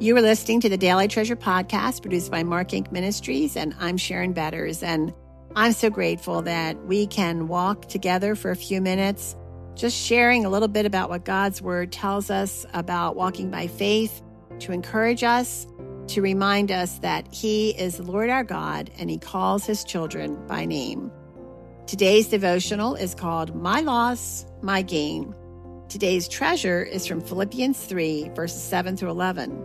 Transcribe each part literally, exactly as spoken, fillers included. You are listening to the Daily Treasure Podcast produced by Mark Incorporated. Ministries, and I'm Sharon Betters, and I'm so grateful that we can walk together for a few minutes, just sharing a little bit about what God's Word tells us about walking by faith, to encourage us, to remind us that He is the Lord our God, and He calls His children by name. Today's devotional is called My Loss, My Gain. Today's treasure is from Philippians three, verses seven through eleven.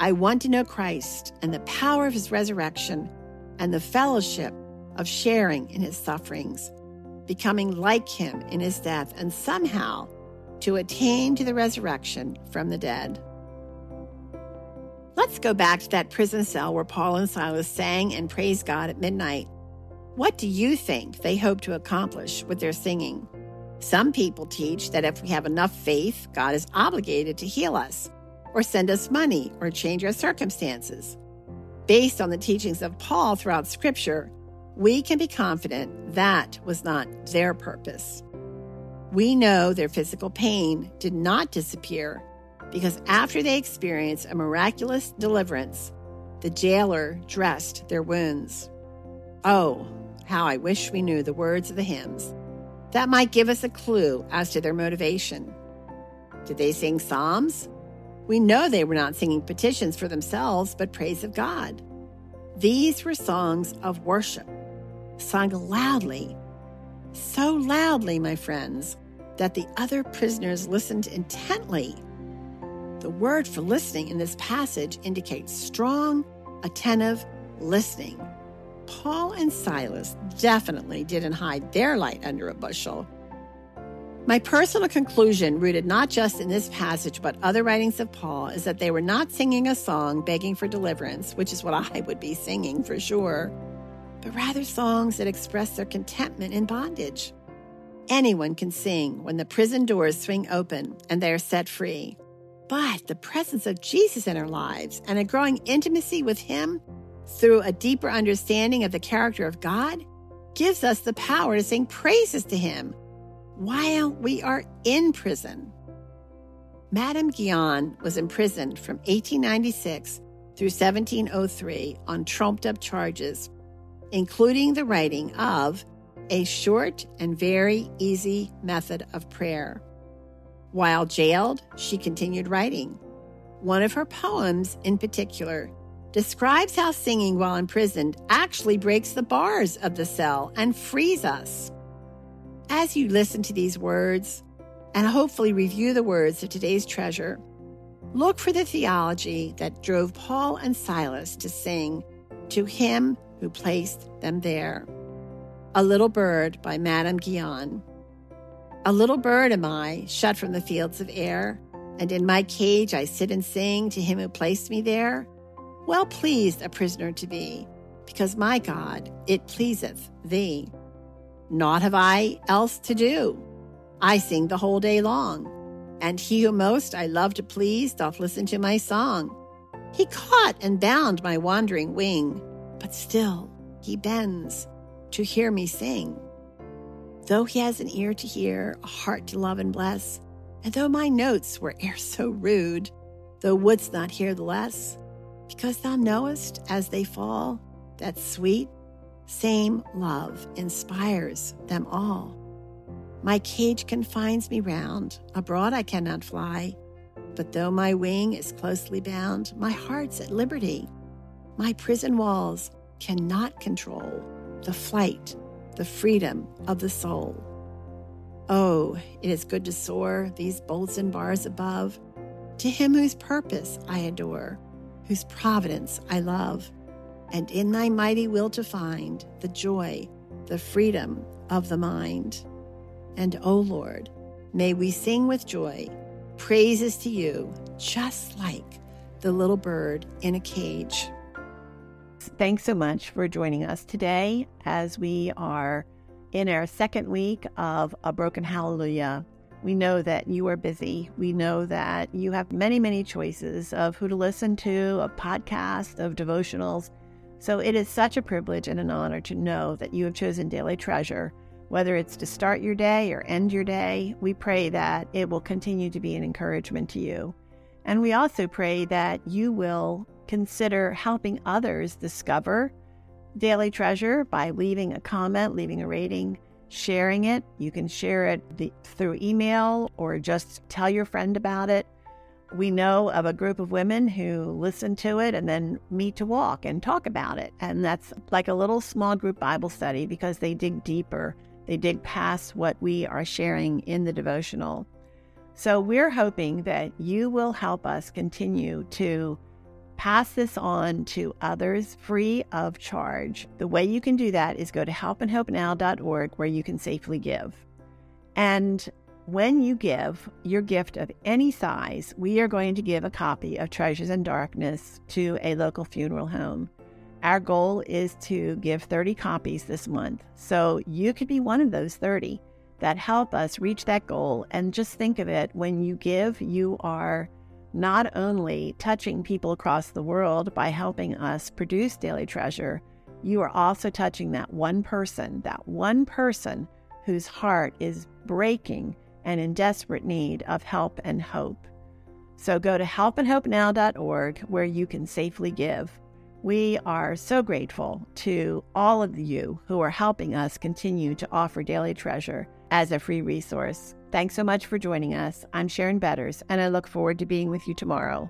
I want to know Christ and the power of His resurrection and the fellowship of sharing in His sufferings, becoming like Him in His death, and somehow to attain to the resurrection from the dead. Let's go back to that prison cell where Paul and Silas sang and praised God at midnight. What do you think they hoped to accomplish with their singing? Some people teach that if we have enough faith, God is obligated to heal us, or send us money, or change our circumstances. Based on the teachings of Paul throughout Scripture, we can be confident that was not their purpose. We know their physical pain did not disappear, because after they experienced a miraculous deliverance, the jailer dressed their wounds. Oh, how I wish we knew the words of the hymns. That might give us a clue as to their motivation. Did they sing psalms? We know they were not singing petitions for themselves, but praise of God. These were songs of worship, sung loudly, so loudly, my friends, that the other prisoners listened intently. The word for listening in this passage indicates strong, attentive listening. Paul and Silas definitely didn't hide their light under a bushel. My personal conclusion, rooted not just in this passage but other writings of Paul, is that they were not singing a song begging for deliverance, which is what I would be singing for sure, but rather songs that express their contentment in bondage. Anyone can sing when the prison doors swing open and they are set free. But the presence of Jesus in our lives and a growing intimacy with Him through a deeper understanding of the character of God gives us the power to sing praises to Him while we are in prison. Madame Guyon was imprisoned from eighteen ninety-six through seventeen oh three on trumped-up charges, including the writing of A Short and Very Easy Method of Prayer. While jailed, she continued writing. One of her poems, in particular, describes how singing while imprisoned actually breaks the bars of the cell and frees us. As you listen to these words, and hopefully review the words of today's treasure, look for the theology that drove Paul and Silas to sing to Him who placed them there. A Little Bird by Madame Guyon. A little bird am I, shut from the fields of air, and in my cage I sit and sing to Him who placed me there. Well pleased a prisoner to be, because my God, it pleaseth Thee. Naught have I else to do. I sing the whole day long, and He who most I love to please doth listen to my song. He caught and bound my wandering wing, but still He bends to hear me sing. Though He has an ear to hear, a heart to love and bless, and though my notes were e'er so rude, thou wouldst not hear the less, because Thou knowest as they fall that sweet same love inspires them all. My cage confines me round, abroad I cannot fly, but though my wing is closely bound, my heart's at liberty. My prison walls cannot control the flight, the freedom of the soul. Oh, it is good to soar these bolts and bars above, to Him whose purpose I adore, whose providence I love, and in Thy mighty will to find the joy, the freedom of the mind. And, O Lord, may we sing with joy praises to You, just like the little bird in a cage. Thanks so much for joining us today as we are in our second week of A Broken Hallelujah. We know that you are busy. We know that you have many, many choices of who to listen to, of podcasts, of devotionals. So it is such a privilege and an honor to know that you have chosen Daily Treasure, whether it's to start your day or end your day. We pray that it will continue to be an encouragement to you. And we also pray that you will consider helping others discover Daily Treasure by leaving a comment, leaving a rating, sharing it. You can share it the, through email or just tell your friend about it. We know of a group of women who listen to it and then meet to walk and talk about it. And that's like a little small group Bible study because they dig deeper. They dig past what we are sharing in the devotional. So we're hoping that you will help us continue to pass this on to others free of charge. The way you can do that is go to help and hope now dot org where you can safely give. And when you give your gift of any size, we are going to give a copy of Treasures in Darkness to a local funeral home. Our goal is to give thirty copies this month. So you could be one of those thirty that help us reach that goal. And just think of it, when you give, you are not only touching people across the world by helping us produce Daily Treasure, you are also touching that one person, that one person whose heart is breaking and in desperate need of help and hope. So go to help and hope now dot org where you can safely give. We are so grateful to all of you who are helping us continue to offer Daily Treasure as a free resource. Thanks so much for joining us. I'm Sharon Betters, and I look forward to being with you tomorrow.